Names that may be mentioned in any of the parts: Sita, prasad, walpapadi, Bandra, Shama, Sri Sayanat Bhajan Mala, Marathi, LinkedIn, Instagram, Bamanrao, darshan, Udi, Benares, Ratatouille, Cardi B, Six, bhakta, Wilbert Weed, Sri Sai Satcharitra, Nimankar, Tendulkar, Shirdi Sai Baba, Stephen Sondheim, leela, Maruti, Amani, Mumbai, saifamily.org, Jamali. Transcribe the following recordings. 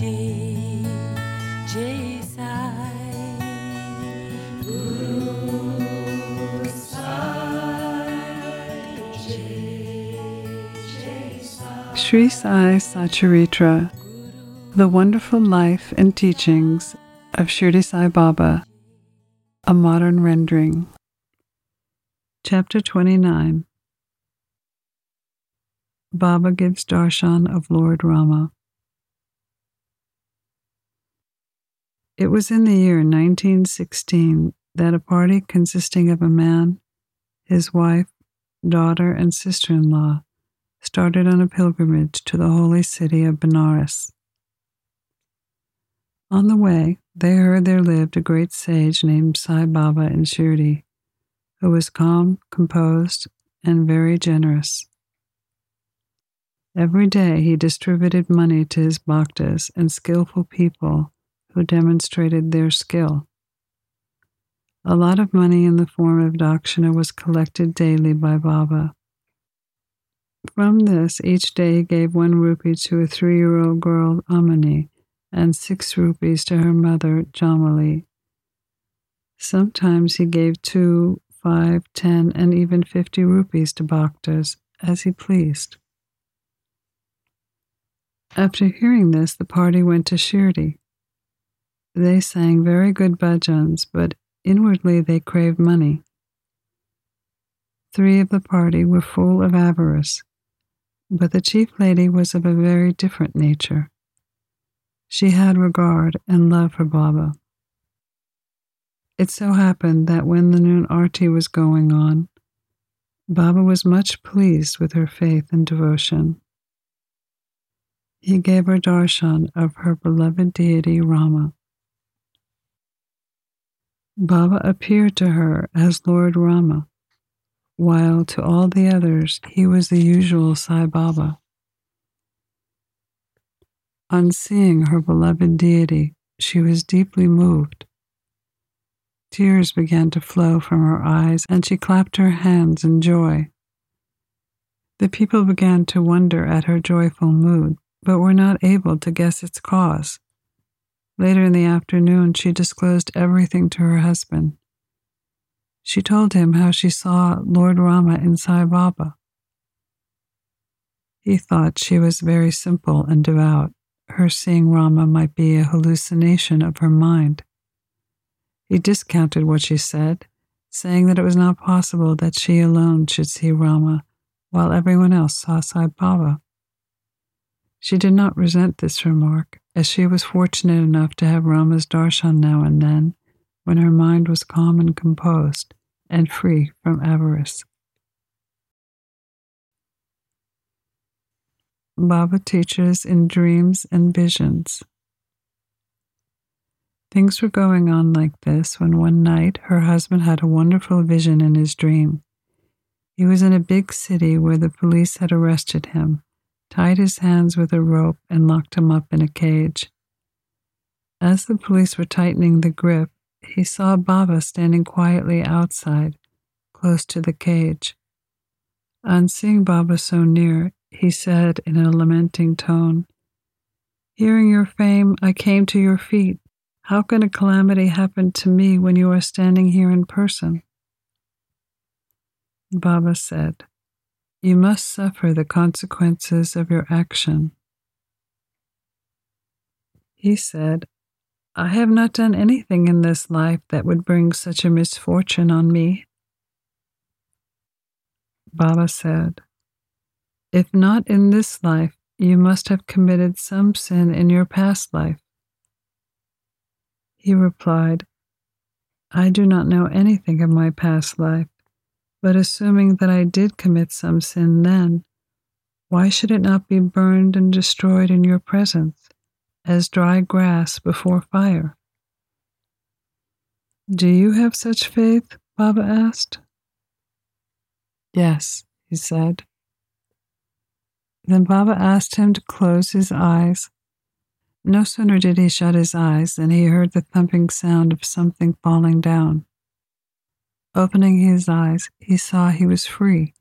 Jai, Jai Sai Guru Sai, Jai, Jai Sai. Sri Sai Satcharitra, the wonderful life and teachings of Shirdi Sai Baba, a modern rendering. Chapter 29. Baba gives darshan of Lord Rama. It was in the year 1916 that a party consisting of a man, his wife, daughter, and sister-in-law started on a pilgrimage to the holy city of Benares. On the way, they heard there lived a great sage named Sai Baba in Shirdi, who was calm, composed, and very generous. Every day he distributed money to his bhaktas and skillful people who demonstrated their skill. A lot of money in the form of dakshina was collected daily by Baba. From this, each day he gave 1 rupee to a 3-year-old girl, Amani, and 6 rupees to her mother, Jamali. Sometimes he gave 2, 5, 10, and even 50 rupees to bhaktas, as he pleased. After hearing this, the party went to Shirdi. They sang very good bhajans, but inwardly they craved money. 3 of the party were full of avarice, but the chief lady was of a very different nature. She had regard and love for Baba. It so happened that when the noon Arti was going on, Baba was much pleased with her faith and devotion. He gave her darshan of her beloved deity Rama. Baba appeared to her as Lord Rama, while to all the others he was the usual Sai Baba. On seeing her beloved deity, she was deeply moved. Tears began to flow from her eyes, and she clapped her hands in joy. The people began to wonder at her joyful mood, but were not able to guess its cause. Later in the afternoon, she disclosed everything to her husband. She told him how she saw Lord Rama in Sai Baba. He thought she was very simple and devout. Her seeing Rama might be a hallucination of her mind. He discounted what she said, saying that it was not possible that she alone should see Rama, while everyone else saw Sai Baba. She did not resent this remark, as she was fortunate enough to have Rama's darshan now and then, when her mind was calm and composed, and free from avarice. Baba teaches in dreams and visions. Things were going on like this when one night her husband had a wonderful vision in his dream. He was in a big city where the police had arrested him, tied his hands with a rope, and locked him up in a cage. As the police were tightening the grip, he saw Baba standing quietly outside, close to the cage. On seeing Baba so near, he said in a lamenting tone, "Hearing your fame, I came to your feet. How can a calamity happen to me when you are standing here in person?" Baba said, "You must suffer the consequences of your action." He said, "I have not done anything in this life that would bring such a misfortune on me." Baba said, "If not in this life, you must have committed some sin in your past life." He replied, "I do not know anything of my past life. But assuming that I did commit some sin then, why should it not be burned and destroyed in your presence, as dry grass before fire?" "Do you have such faith?" Baba asked. "Yes," he said. Then Baba asked him to close his eyes. No sooner did he shut his eyes than he heard the thumping sound of something falling down. Opening his eyes, he saw he was free,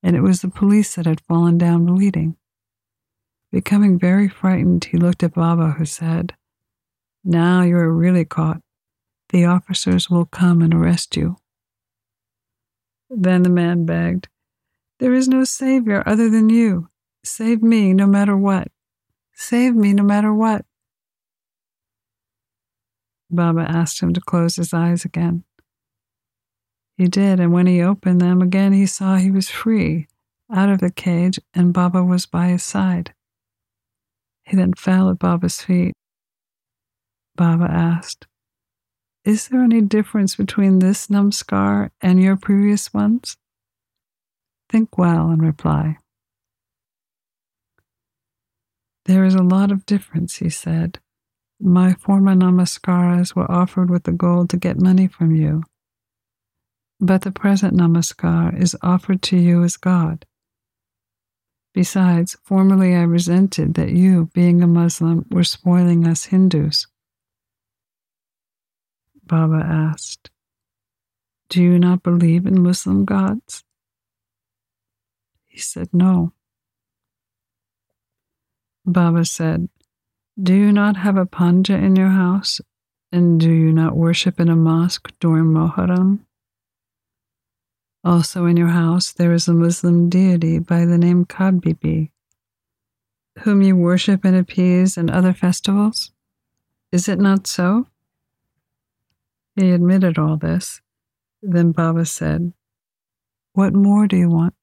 and it was the police that had fallen down bleeding. Becoming very frightened, he looked at Baba, who said, "Now you are really caught. The officers will come and arrest you." Then the man begged, "There is no savior other than you. Save me no matter what. Save me no matter what." Baba asked him to close his eyes again. He did, and when he opened them again, he saw he was free, out of the cage, and Baba was by his side. He then fell at Baba's feet. Baba asked, "Is there any difference between this numscar and your previous ones? Think well and reply." "There is a lot of difference," he said. "My former namaskaras were offered with the goal to get money from you. But the present namaskar is offered to you as God. Besides, formerly I resented that you, being a Muslim, were spoiling us Hindus." Baba asked, "Do you not believe in Muslim gods?" He said, "No." Baba said, "Do you not have a panja in your house, and do you not worship in a mosque during Muharram? Also in your house there is a Muslim deity by the name Kadbibi, whom you worship and appease in other festivals. Is it not so?" He admitted all this. Then Baba said, "What more do you want?"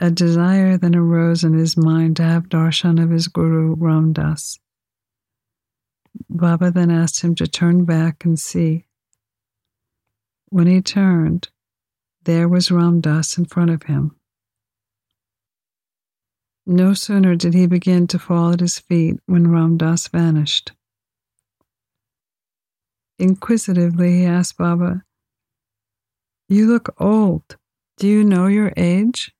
A desire then arose in his mind to have darshan of his guru, Ramdas. Baba then asked him to turn back and see. When he turned, there was Ramdas in front of him. No sooner did he begin to fall at his feet when Ramdas vanished. Inquisitively, he asked Baba, "You look old. Do you know your age?"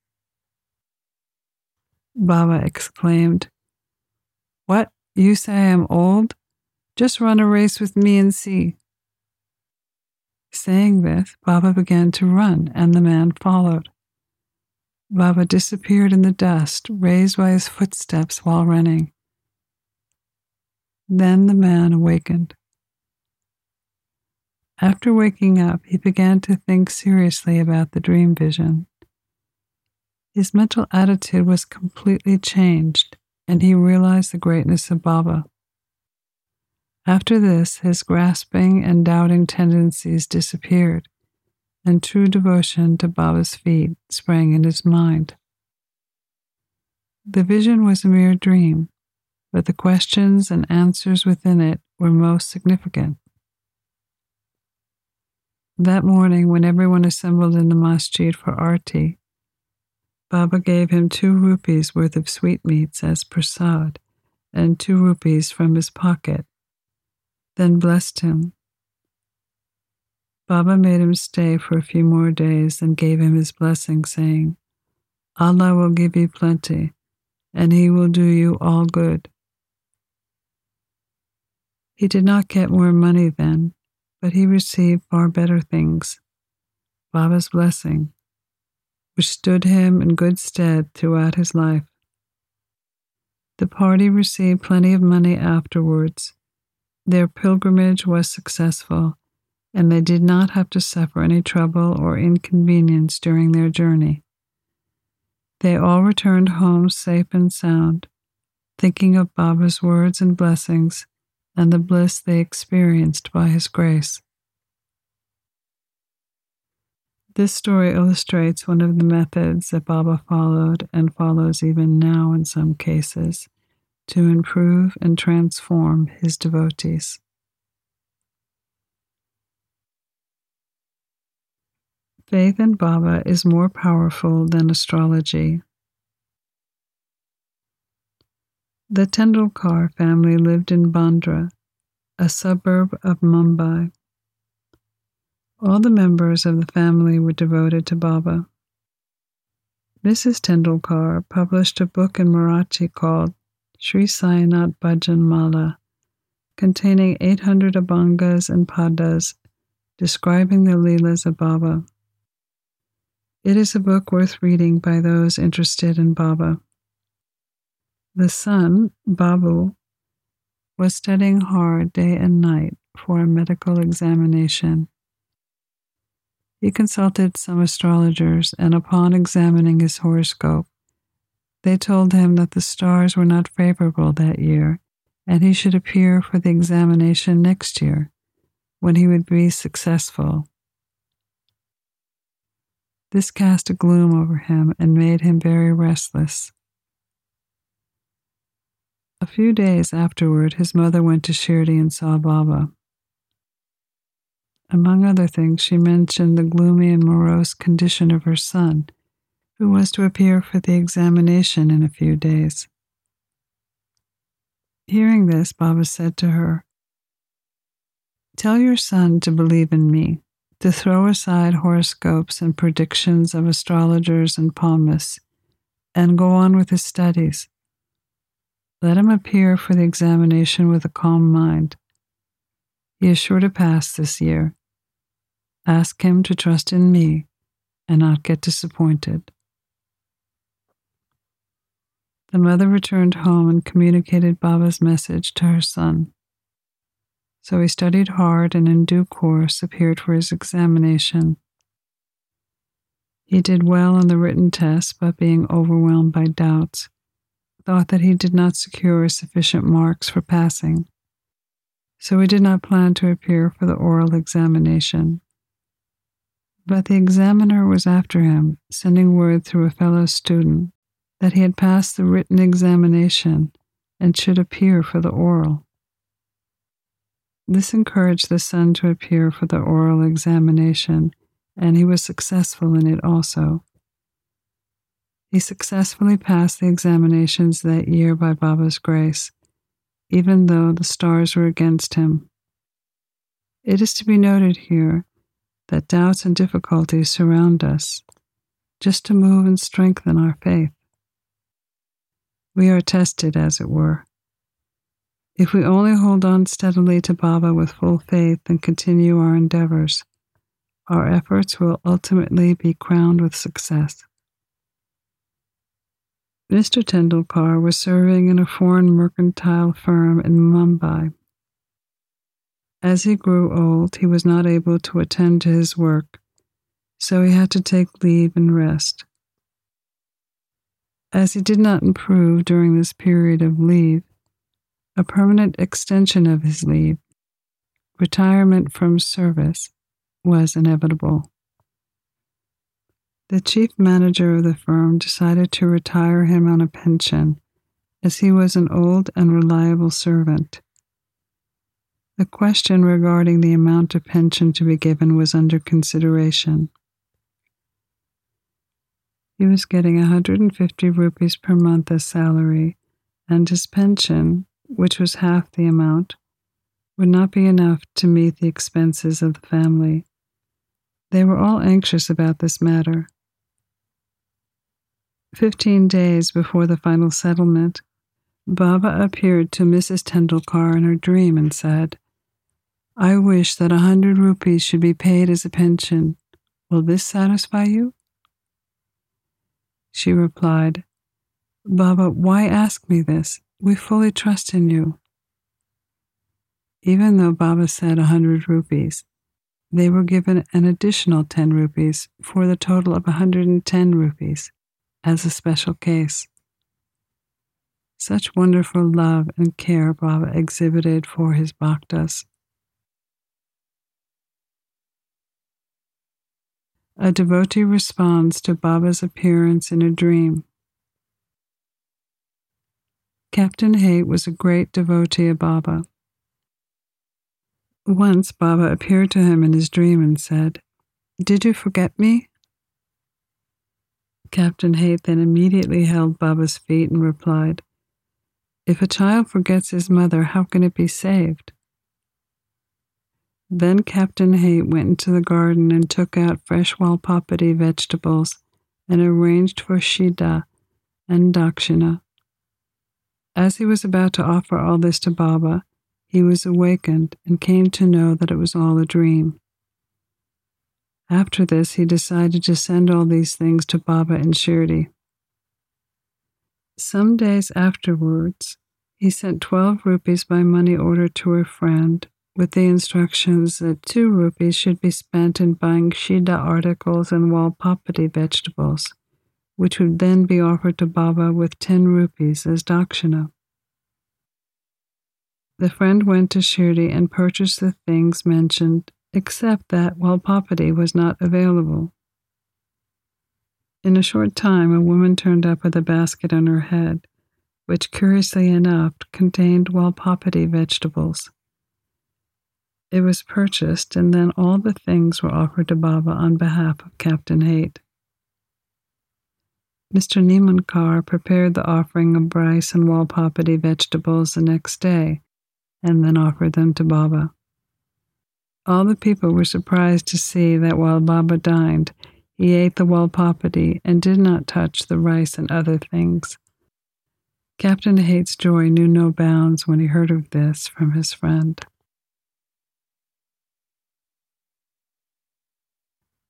Baba exclaimed, "What? You say I am old? Just run a race with me and see." Saying this, Baba began to run, and the man followed. Baba disappeared in the dust, raised by his footsteps while running. Then the man awakened. After waking up, he began to think seriously about the dream vision. His mental attitude was completely changed, and he realized the greatness of Baba. After this, his grasping and doubting tendencies disappeared, and true devotion to Baba's feet sprang in his mind. The vision was a mere dream, but the questions and answers within it were most significant. That morning, when everyone assembled in the masjid for Arti, Baba gave him 2 rupees worth of sweetmeats as prasad and 2 rupees from his pocket, then blessed him. Baba made him stay for a few more days and gave him his blessing, saying, "Allah will give you plenty, and He will do you all good." He did not get more money then, but he received far better things, Baba's blessing, which stood him in good stead throughout his life. The party received plenty of money afterwards. Their pilgrimage was successful, and they did not have to suffer any trouble or inconvenience during their journey. They all returned home safe and sound, thinking of Baba's words and blessings, and the bliss they experienced by his grace. This story illustrates one of the methods that Baba followed and follows even now in some cases to improve and transform his devotees. Faith in Baba is more powerful than astrology. The Tendulkar family lived in Bandra, a suburb of Mumbai. All the members of the family were devoted to Baba. Mrs. Tendulkar published a book in Marathi called Sri Sayanat Bhajan Mala, containing 800 abhangas and padas, describing the leelas of Baba. It is a book worth reading by those interested in Baba. The son, Babu, was studying hard day and night for a medical examination. He consulted some astrologers, and upon examining his horoscope, they told him that the stars were not favorable that year, and he should appear for the examination next year, when he would be successful. This cast a gloom over him and made him very restless. A few days afterward, his mother went to Shirdi and saw Baba. Among other things, she mentioned the gloomy and morose condition of her son, who was to appear for the examination in a few days. Hearing this, Baba said to her, "Tell your son to believe in me, to throw aside horoscopes and predictions of astrologers and palmists, and go on with his studies. Let him appear for the examination with a calm mind. He is sure to pass this year. Ask him to trust in me and not get disappointed." The mother returned home and communicated Baba's message to her son. So he studied hard and in due course appeared for his examination. He did well on the written test, but being overwhelmed by doubts, thought that he did not secure sufficient marks for passing. So he did not plan to appear for the oral examination. But the examiner was after him, sending word through a fellow student that he had passed the written examination and should appear for the oral. This encouraged the son to appear for the oral examination, and he was successful in it also. He successfully passed the examinations that year by Baba's grace, even though the stars were against him. It is to be noted here that doubts and difficulties surround us, just to move and strengthen our faith. We are tested, as it were. If we only hold on steadily to Baba with full faith and continue our endeavors, our efforts will ultimately be crowned with success. Mr. Tendulkar was serving in a foreign mercantile firm in Mumbai. As he grew old, he was not able to attend to his work, so he had to take leave and rest. As he did not improve during this period of leave, a permanent extension of his leave, retirement from service, was inevitable. The chief manager of the firm decided to retire him on a pension, as he was an old and reliable servant. The question regarding the amount of pension to be given was under consideration. He was getting 150 rupees per month as salary, and his pension, which was half the amount, would not be enough to meet the expenses of the family. They were all anxious about this matter. 15 days before the final settlement, Baba appeared to Mrs. Tendulkar in her dream and said, "I wish that 100 rupees should be paid as a pension. Will this satisfy you?" She replied, "Baba, why ask me this? We fully trust in you." Even though Baba said 100 rupees, they were given an additional 10 rupees for the total of 110 rupees as a special case. Such wonderful love and care Baba exhibited for his bhaktas. A devotee responds to Baba's appearance in a dream. Captain Hate was a great devotee of Baba. Once Baba appeared to him in his dream and said, "Did you forget me?" Captain Hate then immediately held Baba's feet and replied, "If a child forgets his mother, how can it be saved?" Then Captain Hate went into the garden and took out fresh walpapadi vegetables and arranged for Shida and dakshina. As he was about to offer all this to Baba, he was awakened and came to know that it was all a dream. After this, he decided to send all these things to Baba in Shirdi. Some days afterwards, he sent 12 rupees by money order to a friend with the instructions that 2 rupees should be spent in buying Shida articles and walpapadi vegetables, which would then be offered to Baba with 10 rupees as dakshina. The friend went to Shirdi and purchased the things mentioned, except that walpapadi was not available. In a short time, a woman turned up with a basket on her head, which, curiously enough, contained walpapadi vegetables. It was purchased, and then all the things were offered to Baba on behalf of Captain Hate. Mr. Nimankar prepared the offering of rice and walpapadi vegetables the next day, and then offered them to Baba. All the people were surprised to see that while Baba dined, he ate the walpapadi and did not touch the rice and other things. Captain Hate's joy knew no bounds when he heard of this from his friend.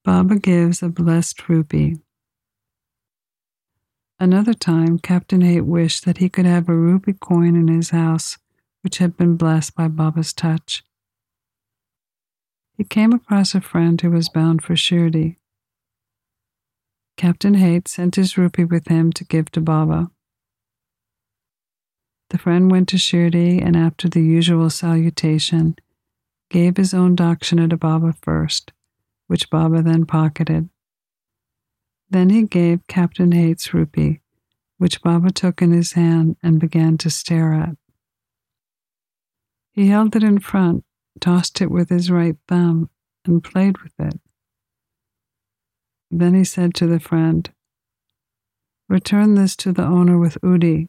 Baba gives a blessed rupee. Another time, Captain Hate wished that he could have a rupee coin in his house, which had been blessed by Baba's touch. He came across a friend who was bound for Shirdi. Captain Hate sent his rupee with him to give to Baba. The friend went to Shirdi and, after the usual salutation, gave his own dakshina to Baba first, which Baba then pocketed. Then he gave Captain Hate's rupee, which Baba took in his hand and began to stare at. He held it in front, tossed it with his right thumb, and played with it. Then he said to the friend, "Return this to the owner with Udi.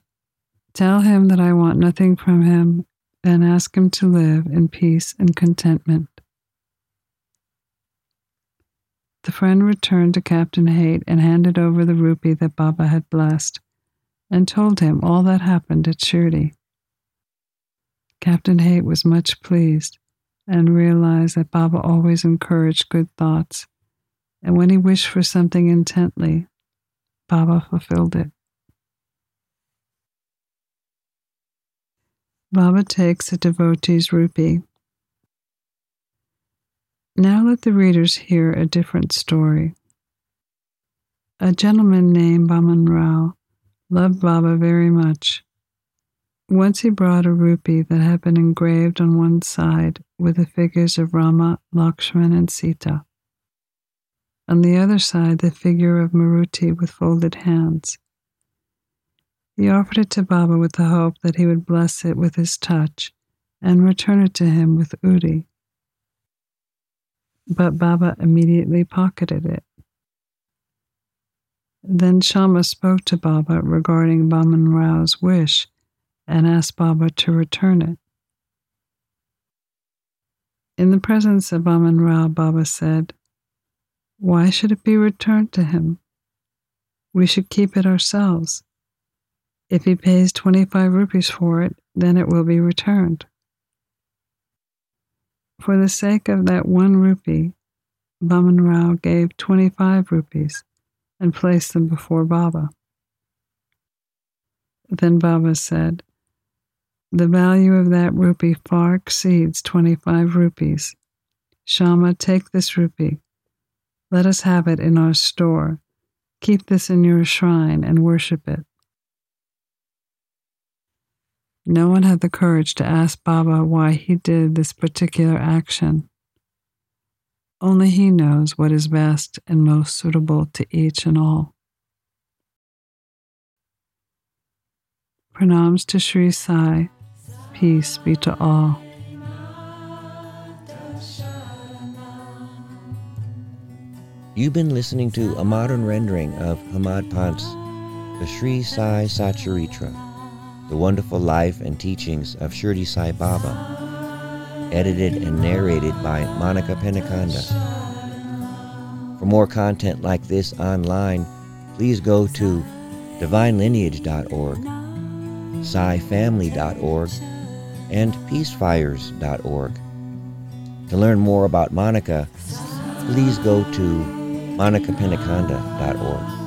Tell him that I want nothing from him, and ask him to live in peace and contentment." The friend returned to Captain Hate and handed over the rupee that Baba had blessed, and told him all that happened at Shirdi. Captain Hate was much pleased, and realized that Baba always encouraged good thoughts, and when he wished for something intently, Baba fulfilled it. Baba takes a devotee's rupee. Now let the readers hear a different story. A gentleman named Bamanrao loved Baba very much. Once he brought a rupee that had been engraved on one side with the figures of Rama, Lakshman, and Sita. On the other side, the figure of Maruti with folded hands. He offered it to Baba with the hope that he would bless it with his touch and return it to him with Udi. But Baba immediately pocketed it. Then Shama spoke to Baba regarding Bamanrao's wish and asked Baba to return it. In the presence of Bamanrao, Baba said, "Why should it be returned to him? We should keep it ourselves. If he pays 25 rupees for it, then it will be returned." For the sake of that one rupee, Bamanrao gave 25 rupees and placed them before Baba. Then Baba said, "The value of that rupee far exceeds 25 rupees. Shama, take this rupee. Let us have it in our store. Keep this in your shrine and worship it." No one had the courage to ask Baba why he did this particular action. Only he knows what is best and most suitable to each and all. Pranams to Sri Sai. Peace be to all. You've been listening to a modern rendering of Hamad Pant's The Sri Sai Satcharitra, The Wonderful Life and Teachings of Shirdi Sai Baba, edited and narrated by Monica Penaconda. For more content like this online, please go to divinelineage.org, saifamily.org, and peacefires.org. To learn more about Monica, please go to monicapenaconda.org.